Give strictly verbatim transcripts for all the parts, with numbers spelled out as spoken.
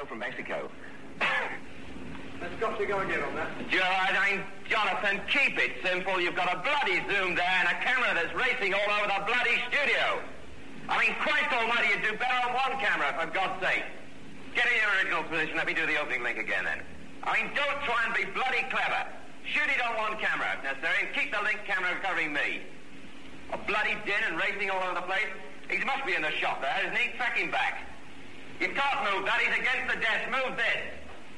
hello from Mexico. Let's got to go again on that. Gerard, ain't Jonathan, keep it simple. You've got a bloody zoom there and a camera that's racing all over the bloody studio. I mean, Christ almighty, you'd do better on one camera, for God's sake. Get in your original position. Let me do the opening link again, then. I mean, don't try and be bloody clever. Shoot it on one camera if necessary, and keep the link camera covering me. A bloody din and racing all over the place. He must be in the shop there, isn't he? Track him back. You can't move that. He's against the desk. Move this.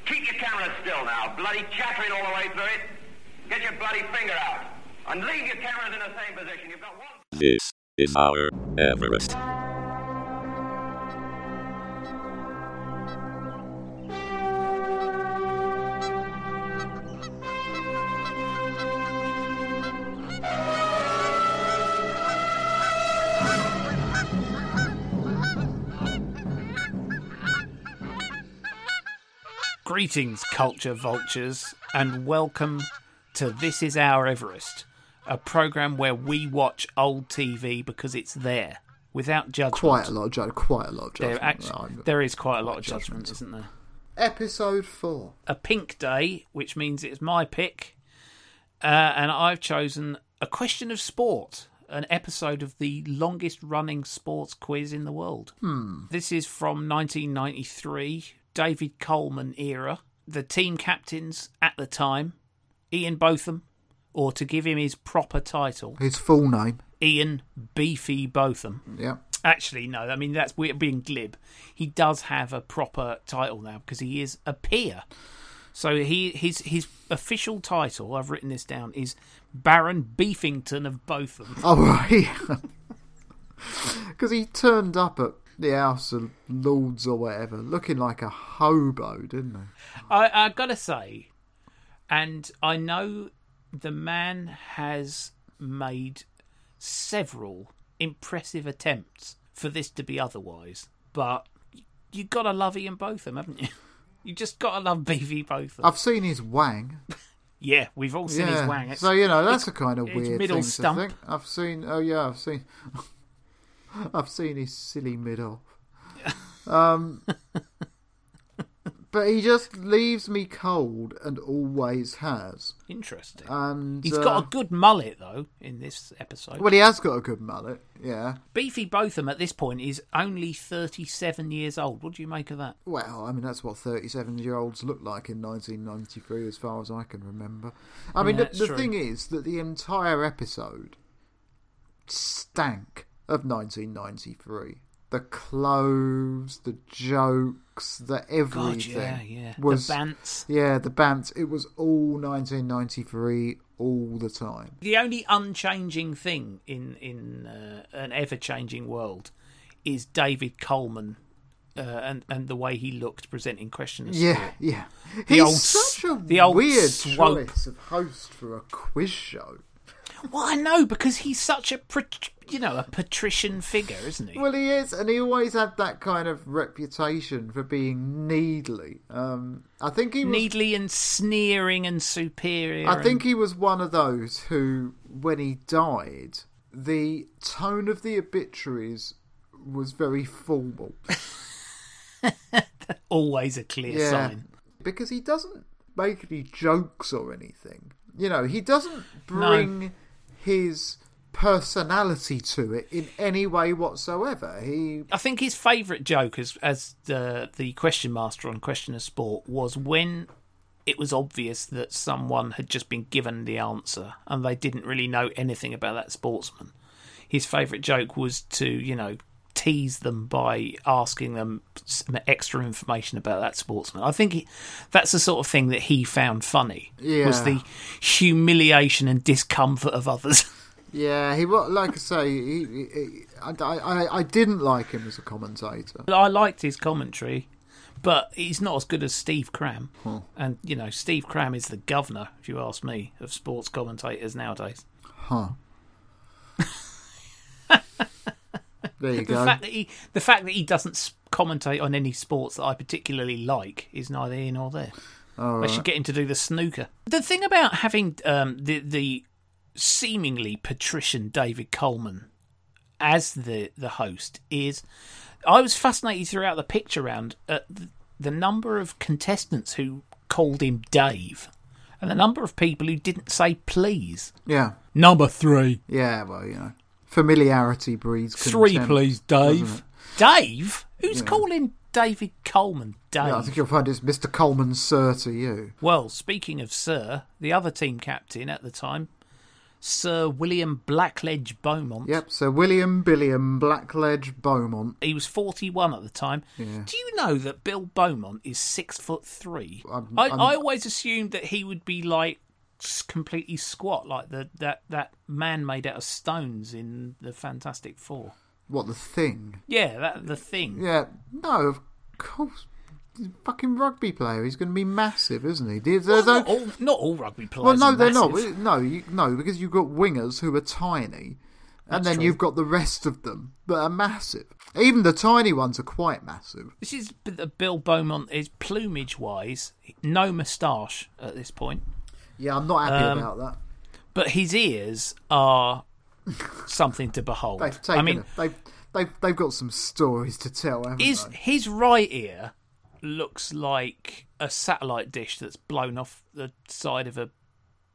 Keep your camera still now. Bloody chattering all the way through it. Get your bloody finger out. And leave your cameras in the same position. You've got one... This is our Everest. Greetings, culture vultures, and welcome to This Is Our Everest, a programme where we watch old T V because it's there, without judgment. Quite a lot of judgment. Quite a lot of judgment. There, actually, there is quite a lot of judgment, isn't there? Episode four. A pink day, which means it's my pick, uh, and I've chosen A Question of Sport, an episode of the longest-running sports quiz in the world. Hmm. This is from nineteen ninety-three... David Coleman era. The team captains at the time, Ian Botham, or to give him his proper title, his full name, Ian Beefy Botham. Yeah. Actually, no, I mean, that's we're being glib. He does have a proper title now because he is a peer. So he his his official title, I've written this down, is Baron Beefington of Botham. Oh, right. Because he turned up at the House of Lords or whatever, looking like a hobo, didn't they? I, I gotta say, and I know the man has made several impressive attempts for this to be otherwise, but you gotta love Ian Botham, haven't you? You just gotta love B V Botham. I've seen his wang. Yeah, we've all seen yeah. his wang. It's, so, you know, that's a kind of weird middle thing stump. To think. I've seen, oh yeah, I've seen... I've seen his silly mid-off. Um, but he just leaves me cold and always has. Interesting. And he's uh, got a good mullet, though, in this episode. Well, he has got a good mullet, yeah. Beefy Botham at this point is only thirty-seven years old. What do you make of that? Well, I mean, that's what thirty-seven-year-olds looked like in nineteen ninety-three, as far as I can remember. I yeah, mean, the, the thing is that the entire episode stank of nineteen ninety-three. The clothes, the jokes, the everything. God, yeah, yeah. Was, the bants. Yeah, the bants. It was all nineteen ninety-three all the time. The only unchanging thing in, in uh, an ever-changing world is David Coleman uh, and, and the way he looked presenting questions. Yeah, yeah. The He's old, such a the old weird swope. Choice of host for a quiz show. Well, I know, because he's such a, you know, a patrician figure, isn't he? Well, he is, and he always had that kind of reputation for being needly. Um, I think he was... Needly and sneering and superior. I and... think he was one of those who, when he died, the tone of the obituaries was very formal. Always a clear yeah, sign. Because he doesn't make any jokes or anything. You know, he doesn't bring... No. his personality to it in any way whatsoever. He, I think his favourite joke as as the, the question master on Question of Sport was when it was obvious that someone had just been given the answer and they didn't really know anything about that sportsman. His favourite joke was to, you know, tease them by asking them some extra information about that sportsman. I think he, that's the sort of thing that he found funny, yeah. was the humiliation and discomfort of others. Yeah, he like I say, he, he, I, I, I didn't like him as a commentator. I liked his commentary, but he's not as good as Steve Cram. Huh. And, you know, Steve Cram is the governor, if you ask me, of sports commentators nowadays. Huh. There you the go. Fact that he, the fact that he doesn't commentate on any sports that I particularly like is neither here nor there. All right. I should get him to do the snooker. The thing about having um, the the seemingly patrician David Coleman as the, the host is I was fascinated throughout the picture round at the, the number of contestants who called him Dave and the number of people who didn't say please. Yeah. Number three. Yeah, well, you know. Familiarity breeds contempt. Three, please, Dave. Dave? Who's yeah. calling David Coleman Dave? Yeah, I think you'll find it's Mister Coleman, sir, to you. Well, speaking of sir, the other team captain at the time, Sir William Blackledge Beaumont. Yep, Sir William Billiam Blackledge Beaumont. He was forty-one at the time. Yeah. Do you know that Bill Beaumont is six foot three? I'm, I, I'm... I always assumed that he would be like completely squat, like the that that man made out of stones in the Fantastic Four. What, the Thing? Yeah, that the Thing. Yeah, no, of course. He's a fucking rugby player. He's going to be massive, isn't he? There's well, not, all, not all rugby players. Well, no, they're massive. not. No, you, no, because you've got wingers who are tiny, and That's then true. You've got the rest of them that are massive. Even the tiny ones are quite massive. This is Bill Beaumont. Is plumage-wise, no moustache at this point. Yeah, I'm not happy um, about that. But his ears are something to behold. They've taken I mean, a, they've, they've they've got some stories to tell. Haven't his they? His right ear looks like a satellite dish that's blown off the side of a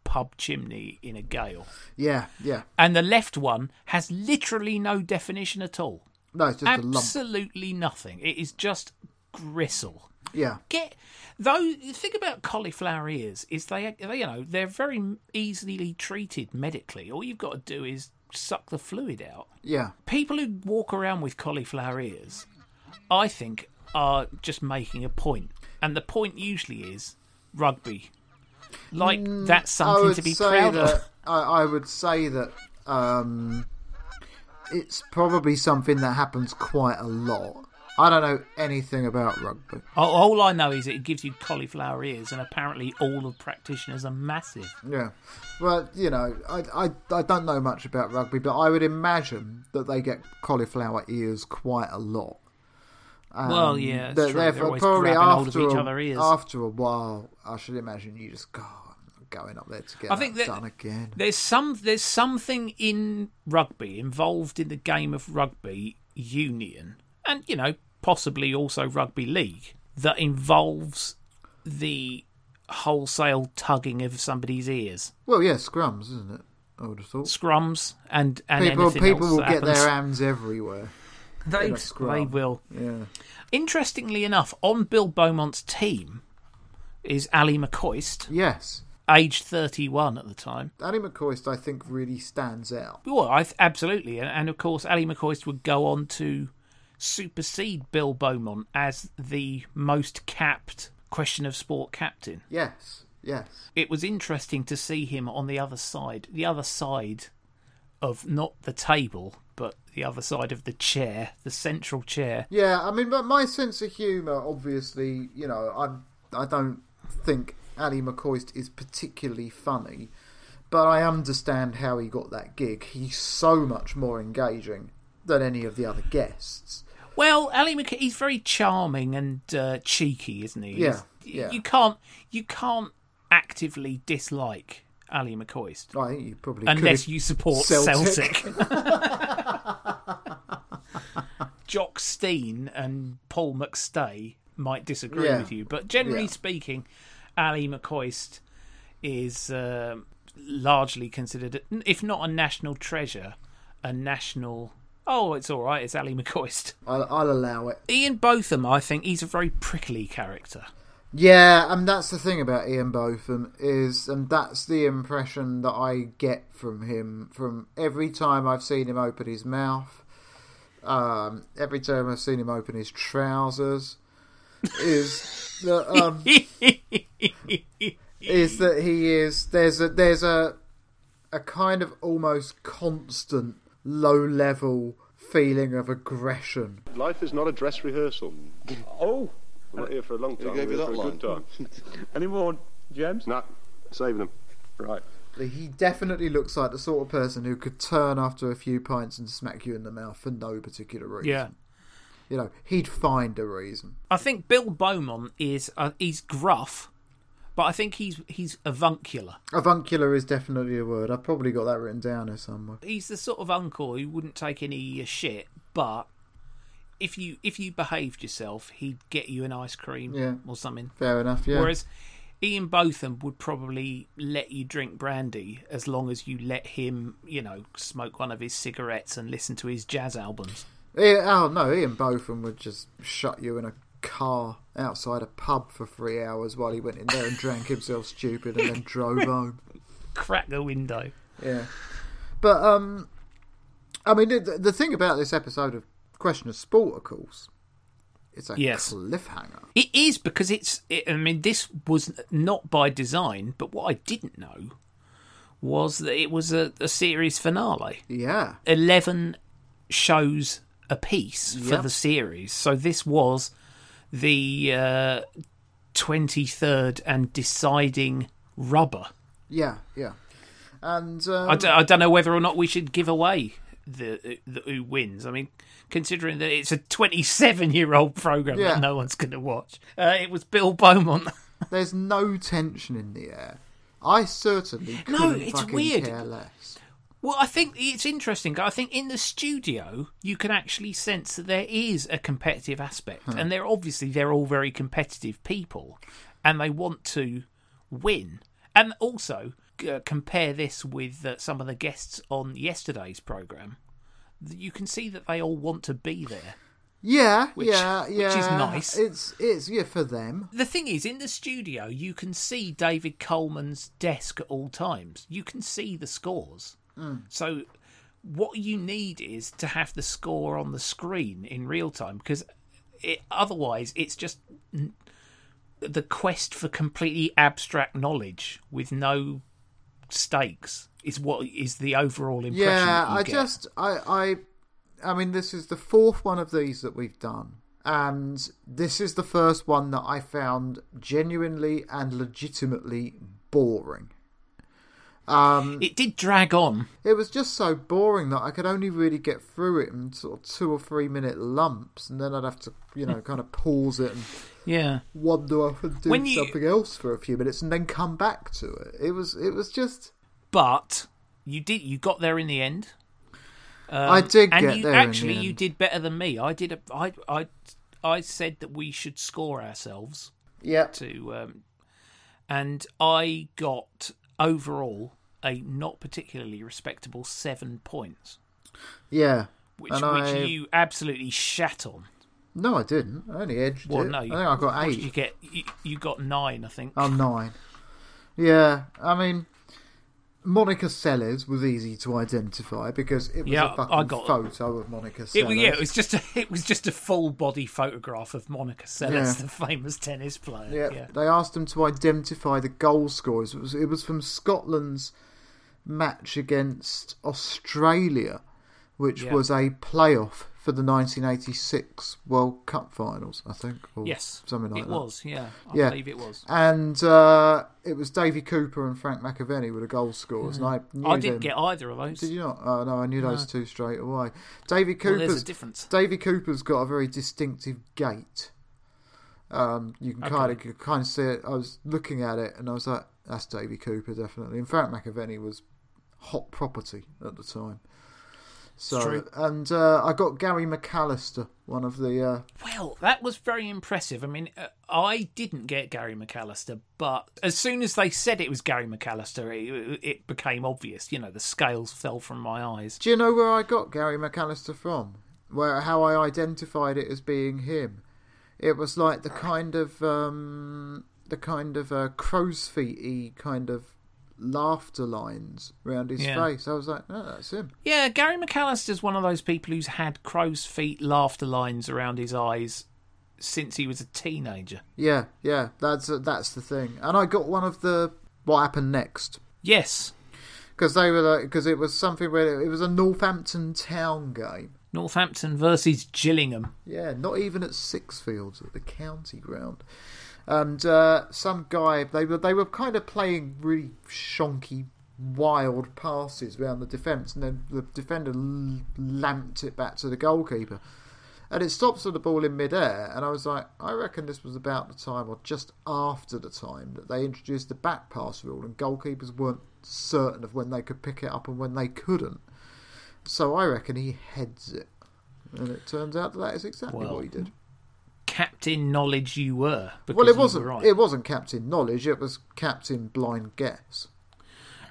pub chimney in a gale. Yeah, yeah. And the left one has literally no definition at all. No, it's just Absolutely a lump. Absolutely nothing. It is just gristle. Yeah. Get though. The thing about cauliflower ears is they, they, you know, they're very easily treated medically. All you've got to do is suck the fluid out. Yeah. People who walk around with cauliflower ears, I think, are just making a point, and the point usually is rugby. Like that's something to be proud that, of. I, I would say that um, it's probably something that happens quite a lot. I don't know anything about rugby. All, all I know is it gives you cauliflower ears, and apparently all of practitioners are massive. Yeah, well, you know, I, I, I don't know much about rugby, but I would imagine that they get cauliflower ears quite a lot. Um, well, yeah, they're, they're, they're probably after each a, other ears. After a while, I should imagine you just go oh, going up there to get I think that that, done again. There's some, there's something in rugby involved in the game of rugby union, and you know, possibly also rugby league that involves the wholesale tugging of somebody's ears. Well, yeah, scrums, isn't it? I would have thought scrums and and people, anything people else will that get happens. Their hands everywhere. They, they will. Yeah. Interestingly enough, on Bill Beaumont's team is Ally McCoist. Yes. Aged thirty-one at the time. Ally McCoist, I think, really stands out. Well, I th- absolutely. And, and, of course, Ally McCoist would go on to supersede Bill Beaumont as the most capped Question of Sport captain. Yes, yes. It was interesting to see him on the other side, the other side of not the table, but the other side of the chair, the central chair. Yeah, I mean, but my sense of humour, obviously, you know, I'm, I don't think Ally McCoist is particularly funny, but I understand how he got that gig. He's so much more engaging than any of the other guests. Well, Ally McCoist, he's very charming and uh, cheeky, isn't he? Yeah, yeah. You can't, you can't actively dislike Ally McCoist. I think you probably could. Unless you support Celtic. Celtic. Jock Stein and Paul McStay might disagree yeah. with you, but generally yeah. speaking, Ally McCoist is uh, largely considered, if not a national treasure, a national... Oh, it's all right, it's Ally McCoist. I'll, I'll allow it. Ian Botham, I think, he's a very prickly character. Yeah, and that's the thing about Ian Botham is, and that's the impression that I get from him from every time I've seen him open his mouth, um, every time I've seen him open his trousers, is that um, is that he is there's a there's a a kind of almost constant low level feeling of aggression. Life is not a dress rehearsal. Oh. I'm not here for a long time. Who gave you that line? Good time. Any more gems? No, nah, saving them. Right. He definitely looks like the sort of person who could turn after a few pints and smack you in the mouth for no particular reason. Yeah. You know, he'd find a reason. I think Bill Beaumont is uh, he's gruff, but I think he's he's avuncular. Avuncular is definitely a word. I've probably got that written down here somewhere. He's the sort of uncle who wouldn't take any shit, but if you if you behaved yourself, he'd get you an ice cream yeah. or something. Fair enough, yeah. Whereas Ian Botham would probably let you drink brandy as long as you let him, you know, smoke one of his cigarettes and listen to his jazz albums. Yeah, oh, no, Ian Botham would just shut you in a car outside a pub for three hours while he went in there and drank himself stupid and then drove home. Crack the window. Yeah. But, um, I mean, the, the thing about this episode of Question of Sport, of course, it's a yes. cliffhanger. It is, because it's, it, I mean, this was not by design, but what I didn't know was that it was a, a series finale. Yeah. eleven shows a piece yep. for the series. So this was the uh, twenty-third and deciding rubber. Yeah, yeah. And um, I, d- I don't know whether or not we should give away the, the who wins. I mean, considering that it's a twenty-seven-year-old programme yeah. that no one's going to watch. Uh, it was Bill Beaumont. There's no tension in the air. I certainly couldn't no, it's fucking weird. Care less. Well, I think it's interesting. I think in the studio, you can actually sense that there is a competitive aspect. Hmm. And they're obviously, they're all very competitive people. And they want to win. And also, uh, compare this with uh, some of the guests on yesterday's programme. You can see that they all want to be there. Yeah, which, yeah, yeah. Which is nice. It's, it's yeah, for them. The thing is, in the studio, you can see David Coleman's desk at all times. You can see the scores. Mm. So what you need is to have the score on the screen in real time, because it, otherwise it's just... N- the quest for completely abstract knowledge with no stakes is what is the overall impression. Yeah, that you I get. just, I, I, I mean, this is the fourth one of these that we've done, and this is the first one that I found genuinely and legitimately boring. Um, it did drag on. It was just so boring that I could only really get through it in sort of two or three minute lumps, and then I'd have to, you know, kind of pause it and yeah, wander off and do you... something else for a few minutes, and then come back to it. It was, it was just. But you did, you got there in the end. Um, I did, and get you, there actually, in the end. You did better than me. I did. A, I, I, I said that we should score ourselves. Yeah. To, um, and I got overall a not particularly respectable seven points. Yeah. Which, which I... you absolutely shat on. No, I didn't. I only edged well, it. No, you, I think I got eight. Did you, get? You, you got nine, I think. Oh, nine. Yeah, I mean, Monica Sellers was easy to identify because it was yeah, a fucking I got photo it. of Monica Sellers. It, yeah, it was, just a, it was just a full-body photograph of Monica Sellers, yeah. the famous tennis player. Yeah. yeah, they asked them to identify the goal scorers. It was, it was from Scotland's match against Australia, which yeah. was a playoff for the nineteen eighty-six World Cup finals, I think. Or yes, something like it that. It was, yeah. I yeah. believe it was. And uh, it was Davy Cooper and Frank McAvennie were the goal scorers. Mm-hmm. And I, knew I didn't them. get either of those. Did you not? Oh, no, I knew no. those two straight away. Davy Cooper's, well, there's a difference. Davy Cooper's got a very distinctive gait. Um, you can okay. kind of kind of see it. I was looking at it and I was like, that's Davy Cooper, definitely. And Frank McAvennie was hot property at the time. So, and uh, I got Gary McAllister, one of the... Uh... Well, that was very impressive. I mean, uh, I didn't get Gary McAllister, but as soon as they said it was Gary McAllister, it, it became obvious. You know, the scales fell from my eyes. Do you know where I got Gary McAllister from? Where How I identified it as being him? It was like the kind of... Um, the kind of uh, crow's feet-y kind of... laughter lines around his yeah. face. I was like, no, oh, that's him. Yeah, Gary McAllister's one of those people who's had crow's feet laughter lines around his eyes since he was a teenager. Yeah, yeah, that's uh, that's the thing. And I got one of the what happened next. Yes, because they were because like, it was something where it was a Northampton Town game. Northampton versus Gillingham. Yeah, not even at Sixfields, at the county ground. And uh, some guy, they were they were kind of playing really shonky, wild passes around the defence, and then the defender l- lamped it back to the goalkeeper. And it stops with the ball in mid-air, and I was like, I reckon this was about the time, or just after the time, that they introduced the back pass rule, and goalkeepers weren't certain of when they could pick it up and when they couldn't. So I reckon he heads it. and it turns out that that is exactly well, what he did. Captain knowledge you were. Well, it wasn't. Right. It wasn't captain knowledge. It was captain blind guess.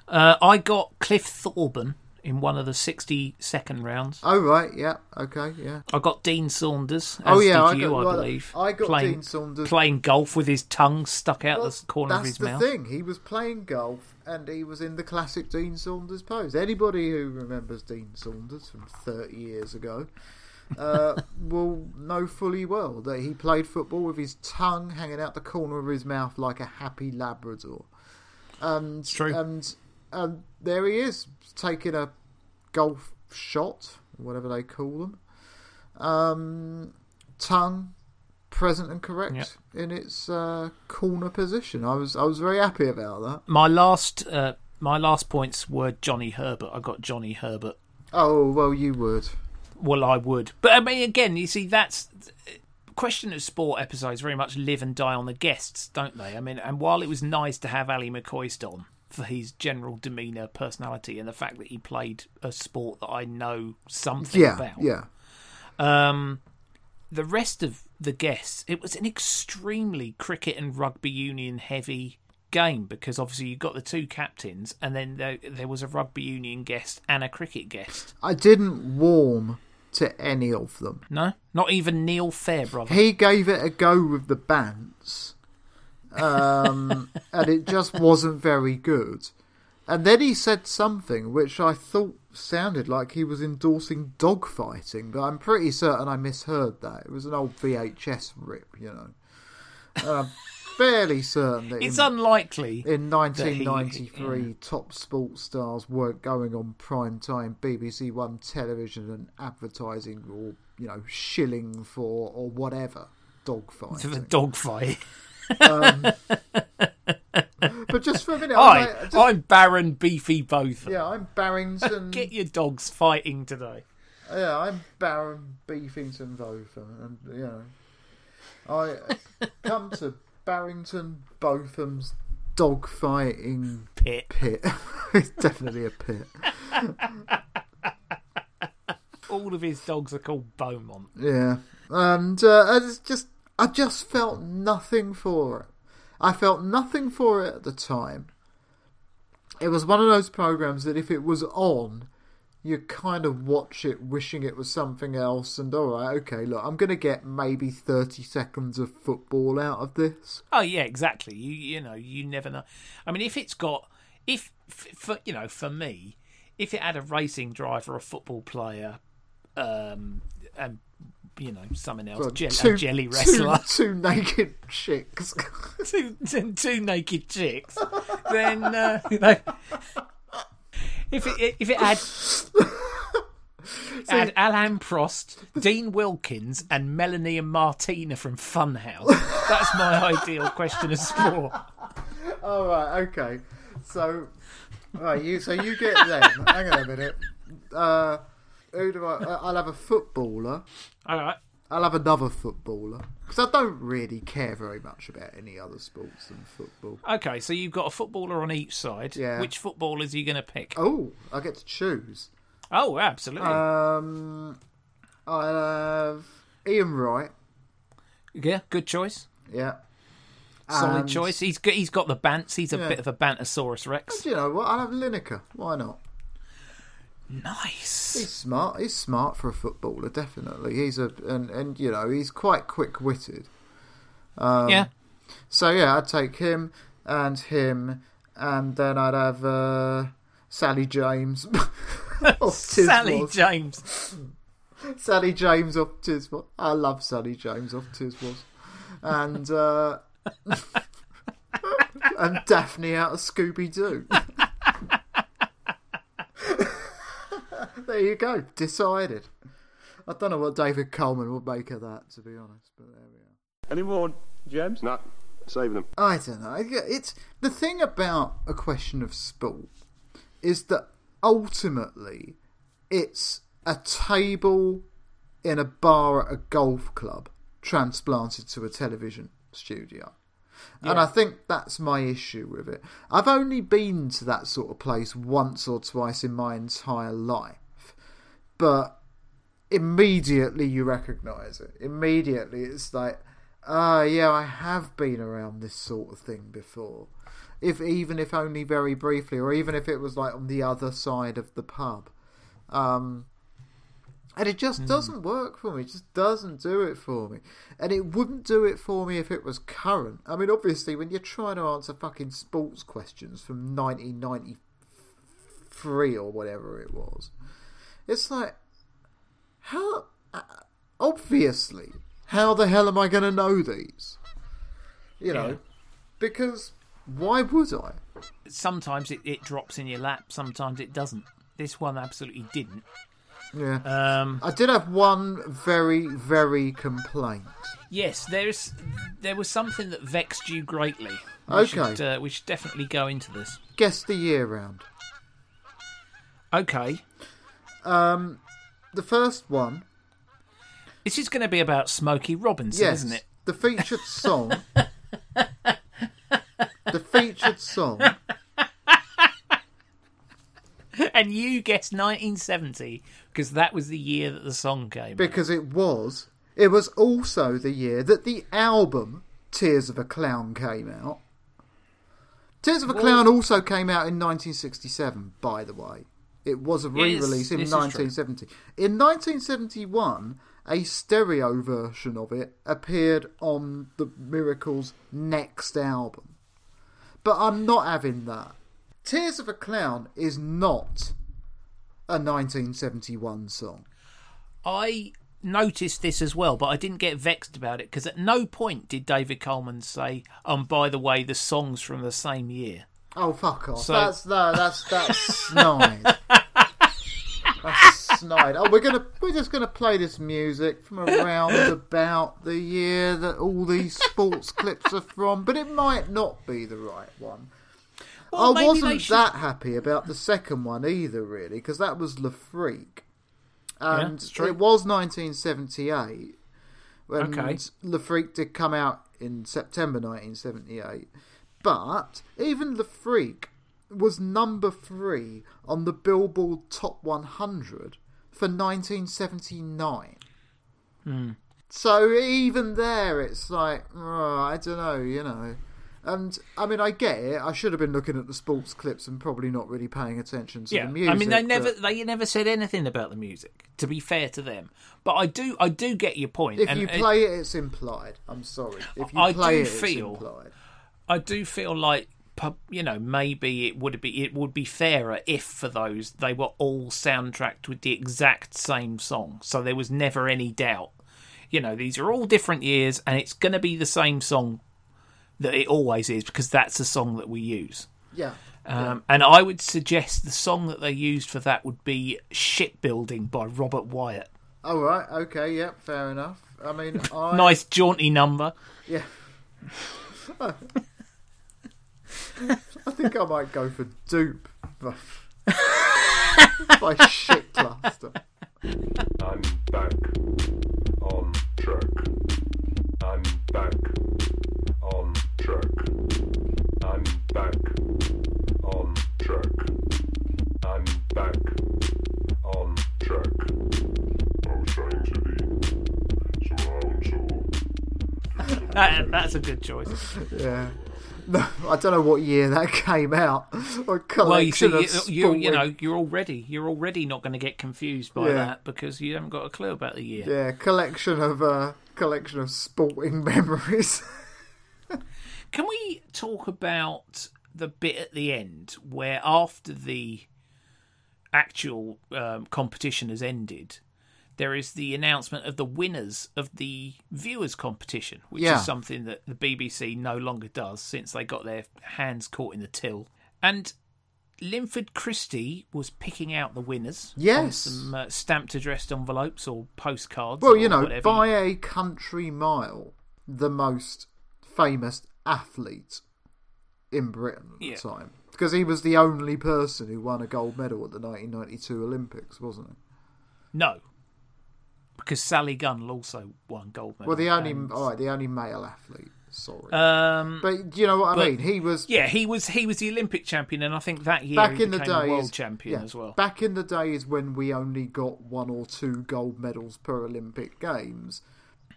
Uh, I got Cliff Thorburn in one of the sixty-second rounds. Oh right, yeah, okay, yeah. I got Dean Saunders. As oh yeah, did you, I, got, I believe. I got playing, Dean Saunders playing golf with his tongue stuck out well, the corner of his mouth. That's the thing. He was playing golf and he was in the classic Dean Saunders pose. Anybody who remembers Dean Saunders from thirty years ago uh, will know fully well that he played football with his tongue hanging out the corner of his mouth like a happy Labrador. And, it's true. And, and there he is, taking a golf shot, whatever they call them. Um, tongue present and correct yep. in its uh, corner position. I was I was very happy about that. My last uh, my last points were Johnny Herbert. I got Johnny Herbert. Oh well, you would. Well, I would. But I mean, again, you see, that's. Question of Sport episodes very much live and die on the guests, don't they? I mean, and while it was nice to have Ally McCoist on for his general demeanour, personality, and the fact that he played a sport that I know something yeah, about, yeah. Um, the rest of the guests, it was an extremely cricket and rugby union heavy game because obviously you got the two captains, and then there, there was a rugby union guest and a cricket guest. I didn't warm to any of them. No? Not even Neil Fairbrother. He gave it a go with the bants. Um, and it just wasn't very good. And then he said something which I thought sounded like he was endorsing dogfighting, but I'm pretty certain I misheard that. It was an old V H S rip, you know. And I'm fairly certain that it's in, unlikely in nineteen ninety-three he, yeah. top sports stars weren't going on prime time B B C One television and advertising, or you know, shilling for or whatever dogfight. The dogfight. Um, but just for a minute, Hi, I'm, like, just, I'm Baron Beefy Botham. Yeah, I'm Barrington. Get your dogs fighting today. Yeah, I'm Baron Beefington Botham, and you know, I come to Barrington Botham's dogfighting pit. Pit. It's definitely a pit. All of his dogs are called Beaumont. Yeah, and uh, I just. I just felt nothing for it. I felt nothing for it at the time. It was one of those programmes that if it was on, you kind of watch it wishing it was something else. And all right, okay, look, I'm going to get maybe thirty seconds of football out of this. Oh, yeah, exactly. You you know, you never know. I mean, if it's got... if for you know, for me, if it had a racing driver, a football player, um, and... you know, something else. Well, Je- two, a jelly wrestler. Two, two naked chicks. two, two, two naked chicks. Then, uh, you know, if it, if it had, so, had Alain Prost, Dean Wilkins, and Melanie and Martina from Funhouse, that's my ideal question of sport. All right, okay. So, right, you, so you get them. Hang on a minute. Uh, Who do I, I'll have a footballer. All right. I'll have another footballer. Because I don't really care very much about any other sports than football. Okay, so you've got a footballer on each side. Yeah. Which footballers are you going to pick? Oh, I get to choose. Oh, absolutely. Um, I'll have Ian Wright. Yeah, good choice. Yeah. Solid and... choice. He's got, he's got the bants. He's a yeah. bit of a Bantosaurus Rex. And you know what? I'll have Lineker. Why not? Nice. He's smart. He's smart for a footballer, definitely. He's a and, and you know, he's quite quick-witted. Um, yeah. So yeah, I'd take him and him, and then I'd have uh, Sally James. Sally James. Sally James off Tiswas. I love Sally James off Tiswas, and uh, and Daphne out of Scooby Doo. There you go, decided. I don't know what David Coleman would make of that, to be honest, but there we are. Any more, James? No, saving them. I don't know. It's the thing about A Question of Sport is that ultimately it's a table in a bar at a golf club transplanted to a television studio. Yeah. And I think that's my issue with it. I've only been to that sort of place once or twice in my entire life. But immediately you recognise it. Immediately it's like, ah, oh, yeah, I have been around this sort of thing before. If even if only very briefly, or even if it was like on the other side of the pub. Um, and it just mm. doesn't work for me. It just doesn't do it for me. And it wouldn't do it for me if it was current. I mean, obviously, when you're trying to answer fucking sports questions from nineteen ninety-three or whatever it was, it's like, how... Uh, obviously, how the hell am I going to know these? You know, yeah. because... Why would I? Sometimes it, it drops in your lap, sometimes it doesn't. This one absolutely didn't. Yeah. Um, I did have one very, very complaint. Yes, there's there was something that vexed you greatly. We okay. Should, uh, we should definitely go into this. Guess the year round. Okay. Um, the first one. This is going to be about Smokey Robinson, yes, isn't it? The featured song... The featured song. And you guessed nineteen seventy because that was the year that the song came. Because out. it was. It was also the year that the album Tears of a Clown came out. Tears of a well, Clown also came out in nineteen sixty-seven, by the way. It was a re-release in nineteen seventy. In nineteen seventy-one, a stereo version of it appeared on the Miracles' next album. But I'm not having that. Tears of a Clown is not a nineteen seventy-one song. I noticed this as well, but I didn't get vexed about it because at no point did David Coleman say, "Um, by the way, the song's from the same year." Oh, fuck off! So... That's no, that's that's snide. That's snide. Oh, we're gonna we're just gonna play this music from around about the year that all these sports clips are from, but it might not be the right one. Well, I wasn't should... that happy about the second one either, really, because that was Le Freak, and yeah, it was nineteen seventy-eight. And okay. Le Freak did come out in September nineteen seventy-eight, but even Le Freak was number three on the Billboard Top one hundred for nineteen seventy-nine. Mm. So even there, it's like, oh, I don't know, you know. And, I mean, I get it. I should have been looking at the sports clips and probably not really paying attention to yeah. the music. I mean, they never but... they never said anything about the music, to be fair to them. But I do I do get your point. If and, you play it, it's implied. I'm sorry. If you I play it, feel, it's implied. I do feel like, you know, maybe it would be it would be fairer if for those they were all soundtracked with the exact same song, so there was never any doubt. You know, these are all different years, and it's going to be the same song that it always is because that's the song that we use. Yeah. Um, yeah. And I would suggest the song that they used for that would be "Shipbuilding" by Robert Wyatt. Oh right, okay, yep, yeah, fair enough. I mean, I... nice jaunty number. Yeah. I think I might go for "Dupe" by, by Shitcluster. I'm back on track. I'm back on track. I'm back on track. I'm back on track. I was trying to be surround so. That, that's a good choice. Yeah. No, I don't know what year that came out. Or well, you see, you, you, you know, you're already you're already not going to get confused by yeah. that because you haven't got a clue about the year. Yeah, collection of uh, collection of sporting memories. Can we talk about the bit at the end where after the actual um, competition has ended? There is the announcement of the winners of the viewers' competition, which yeah. is something that the B B C no longer does since they got their hands caught in the till. And Linford Christie was picking out the winners yes. on some uh, stamped addressed envelopes or postcards. Well, or you know, whatever. By a country mile, the most famous athlete in Britain at yeah. the time. Because he was the only person who won a gold medal at the nineteen ninety-two Olympics, wasn't he? No. Because Sally Gunnell also won gold medal. Well, the only, all right, the only male athlete. Sorry, um, but you know what but, I mean. He was, yeah, he was, he was the Olympic champion, and I think that year back he in the day, a world is, champion yeah, as well. Back in the day is when we only got one or two gold medals per Olympic Games.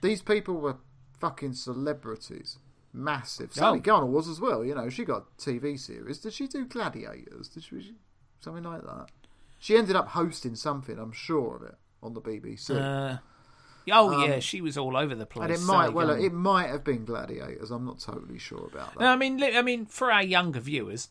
These people were fucking celebrities, massive. Sally oh. Gunnell was as well. You know, she got a T V series. Did she do Gladiators? Did she, she something like that? She ended up hosting something. I'm sure of it on the B B C. Uh... Oh um, yeah, she was all over the place. And it might Sally well Gunnell. It might have been Gladiators. I'm not totally sure about that. No, I mean, I mean, for our younger viewers,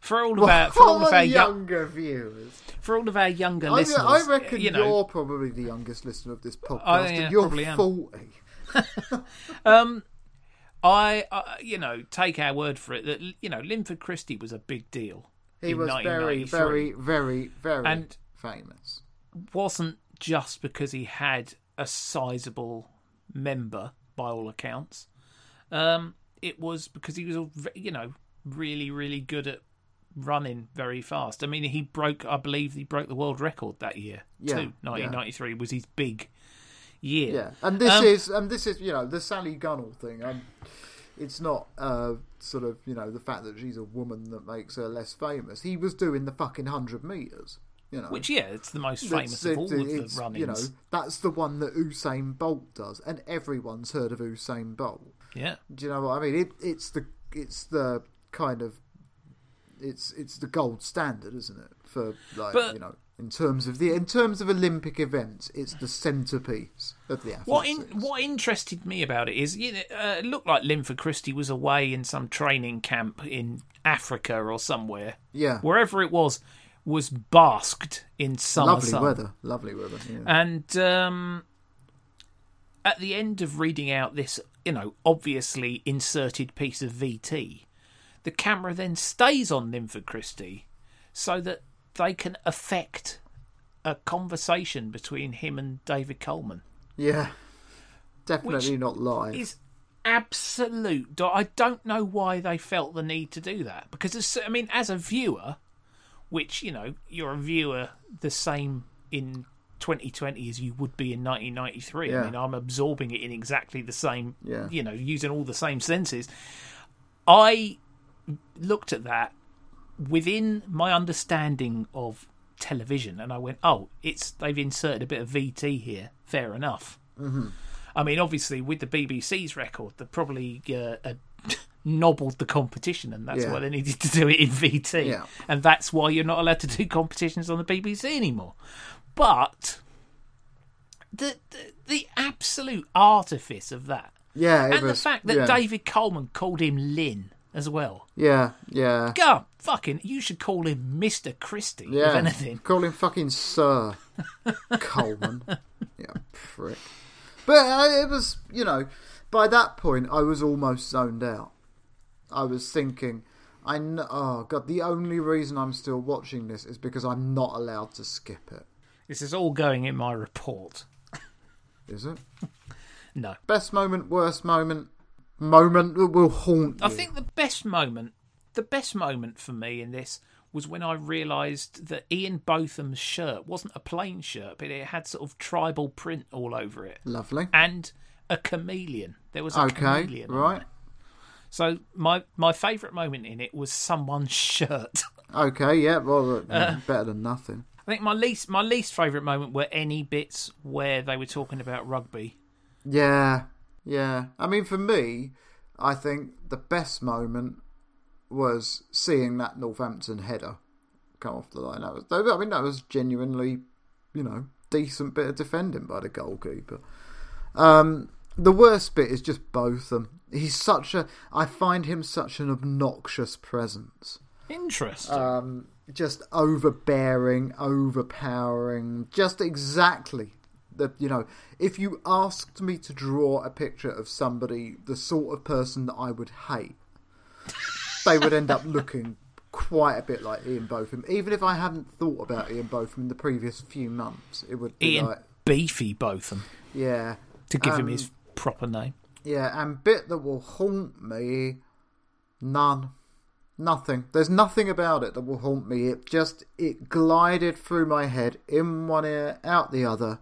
for all of well, our, for all of our younger young, viewers, for all of our younger I, listeners, I reckon you know, you're probably the youngest listener of this podcast. I, yeah, and you're probably forty. um, I, I, you know, take our word for it that you know Linford Christie was a big deal. He was very, very, very, very and famous. Wasn't. Just because he had a sizable member, by all accounts, um, it was because he was, you know, really, really good at running very fast. I mean, he broke, I believe, he broke the world record that year. Yeah, too. nineteen ninety-three yeah. was his big year. Yeah, and this um, is, and this is, you know, the Sally Gunnell thing. Um, it's not uh, sort of, you know, the fact that she's a woman that makes her less famous. He was doing the fucking hundred meters. You know, which, yeah, it's the most famous it, of all it, of the run-ins. You know, that's the one that Usain Bolt does, and everyone's heard of Usain Bolt. Yeah, do you know what I mean? It, it's the it's the kind of it's it's the gold standard, isn't it? For like but, you know, in terms of the in terms of Olympic events, it's the centrepiece of the athletics. What in, what interested me about it is, you know, uh, it looked like Linford Christie was away in some training camp in Africa or somewhere. Yeah, wherever it was. Was basked in summer lovely sun. weather, lovely weather. Yeah. And um, at the end of reading out this, you know, obviously inserted piece of V T, the camera then stays on Linford Christie so that they can affect a conversation between him and David Coleman. Yeah, definitely which not live. Is absolute. I don't know why they felt the need to do that because, as, I mean, as a viewer. Which, you know, you're a viewer the same in twenty twenty as you would be in nineteen ninety-three. Yeah. I mean, I'm absorbing it in exactly the same, yeah. you know, using all the same senses. I looked at that within my understanding of television and I went, oh, it's they've inserted a bit of V T here. Fair enough. Mm-hmm. I mean, obviously, with the B B C's record, they're probably... Uh, a nobbled the competition and that's yeah. why they needed to do it in V T yeah. and that's why you're not allowed to do competitions on the B B C anymore. But the the, the absolute artifice of that yeah and was, the fact that yeah. David Coleman called him Lynn as well yeah yeah God fucking you should call him Mister Christie yeah. if anything call him fucking Sir Coleman yeah prick but uh, it was you know by that point I was almost zoned out. I was thinking, I know, oh God, the only reason I'm still watching this is because I'm not allowed to skip it. This is all going in my report. Is it? No. Best moment, worst moment, moment that will haunt you. I think the best moment, the best moment for me in this was when I realised that Ian Botham's shirt wasn't a plain shirt, but it had sort of tribal print all over it. Lovely. And a chameleon. There was a okay, chameleon. Okay, right. So my my favourite moment in it was someone's shirt. Okay, yeah, well, uh, better than nothing. I think my least my least favourite moment were any bits where they were talking about rugby. Yeah, yeah. I mean, for me, I think the best moment was seeing that Northampton header come off the line. That was, I mean, that was genuinely, you know, decent bit of defending by the goalkeeper. Um, the worst bit is just Botham. He's such a... I find him such an obnoxious presence. Interesting. Um, just overbearing, overpowering. Just exactly. The, you know, if you asked me to draw a picture of somebody, the sort of person that I would hate, they would end up looking quite a bit like Ian Botham. Even if I hadn't thought about Ian Botham in the previous few months, it would be Ian like... Beefy Botham. Yeah. To give um, him his proper name. Yeah, and bit that will haunt me, none. Nothing. There's nothing about it that will haunt me. It just, it glided through my head, in one ear, out the other,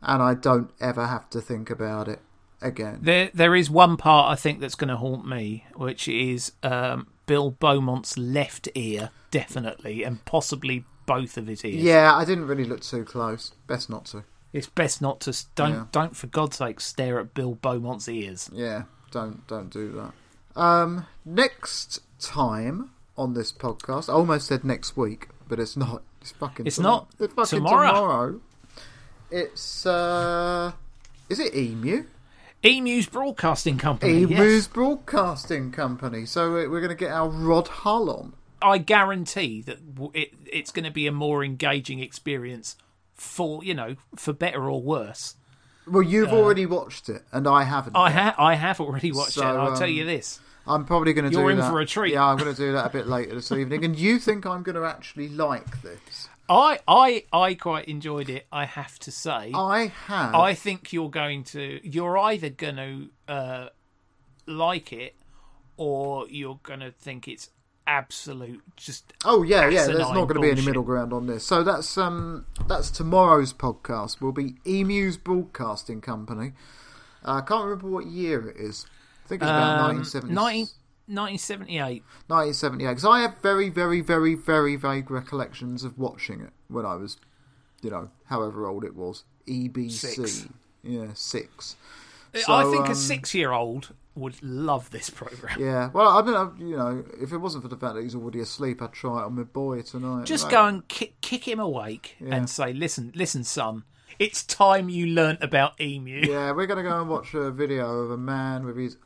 and I don't ever have to think about it again. There, there is one part I think that's going to haunt me, which is um, Bill Beaumont's left ear, definitely, and possibly both of his ears. Yeah, I didn't really look too close. Best not to. It's best not to. Don't, yeah. don't for God's sake, stare at Bill Beaumont's ears. Yeah, don't, don't do that. Um, next time on this podcast, I almost said next week, but it's not. It's fucking. It's tomorrow. not. It's fucking tomorrow. tomorrow. It's uh, is it Emu? Emu's Broadcasting Company. Emu's yes. Broadcasting Company. So we're going to get our Rod Hull on. I guarantee that it, it's going to be a more engaging experience, for you know, for better or worse. Well, you've uh, already watched it, and I haven't. I have. I have already watched so, it. I'll um, tell you this. I'm probably going to do that. You're in for a treat. Yeah, I'm going to do that a bit later this evening. And you think I'm going to actually like this? I, I, I quite enjoyed it, I have to say. I have. I think you're going to... You're either going to uh, like it, or you're going to think it's absolute just... Oh, yeah, yeah. There's not going to be any middle ground on this. So that's um that's tomorrow's podcast. Will be Emu's Broadcasting Company. I uh, can't remember what year it is. I think it's about um, nineteen seventy-eight nineteen seventy-eight because I have very, very, very, very vague recollections of watching it when I was, you know, however old it was. E B C. Six. Yeah, six. So, I think um, a six-year-old would love this programme. Yeah, well, I mean, I, you know, if it wasn't for the fact that he's already asleep, I'd try it on my boy tonight. Just right? go and kick, kick him awake yeah. and say, listen, listen, son. It's time you learnt about Emu. Yeah, we're going to go and watch a video of a man with his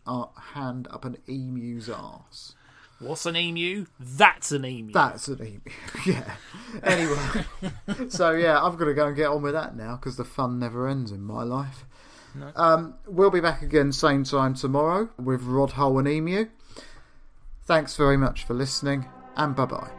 hand up an emu's arse. What's an emu? That's an emu. That's an emu, yeah. Anyway, so yeah, I've got to go and get on with that now because the fun never ends in my life. No. Um, we'll be back again same time tomorrow with Rod Hull and Emu. Thanks very much for listening, and bye-bye.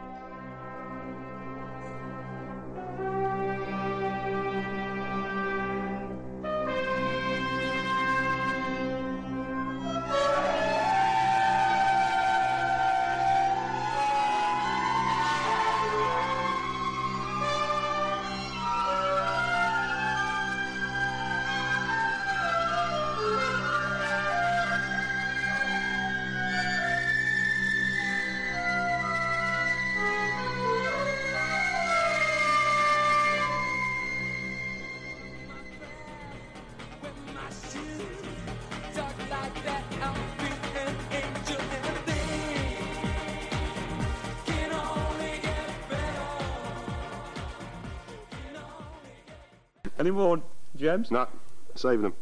Any more gems? No, saving them.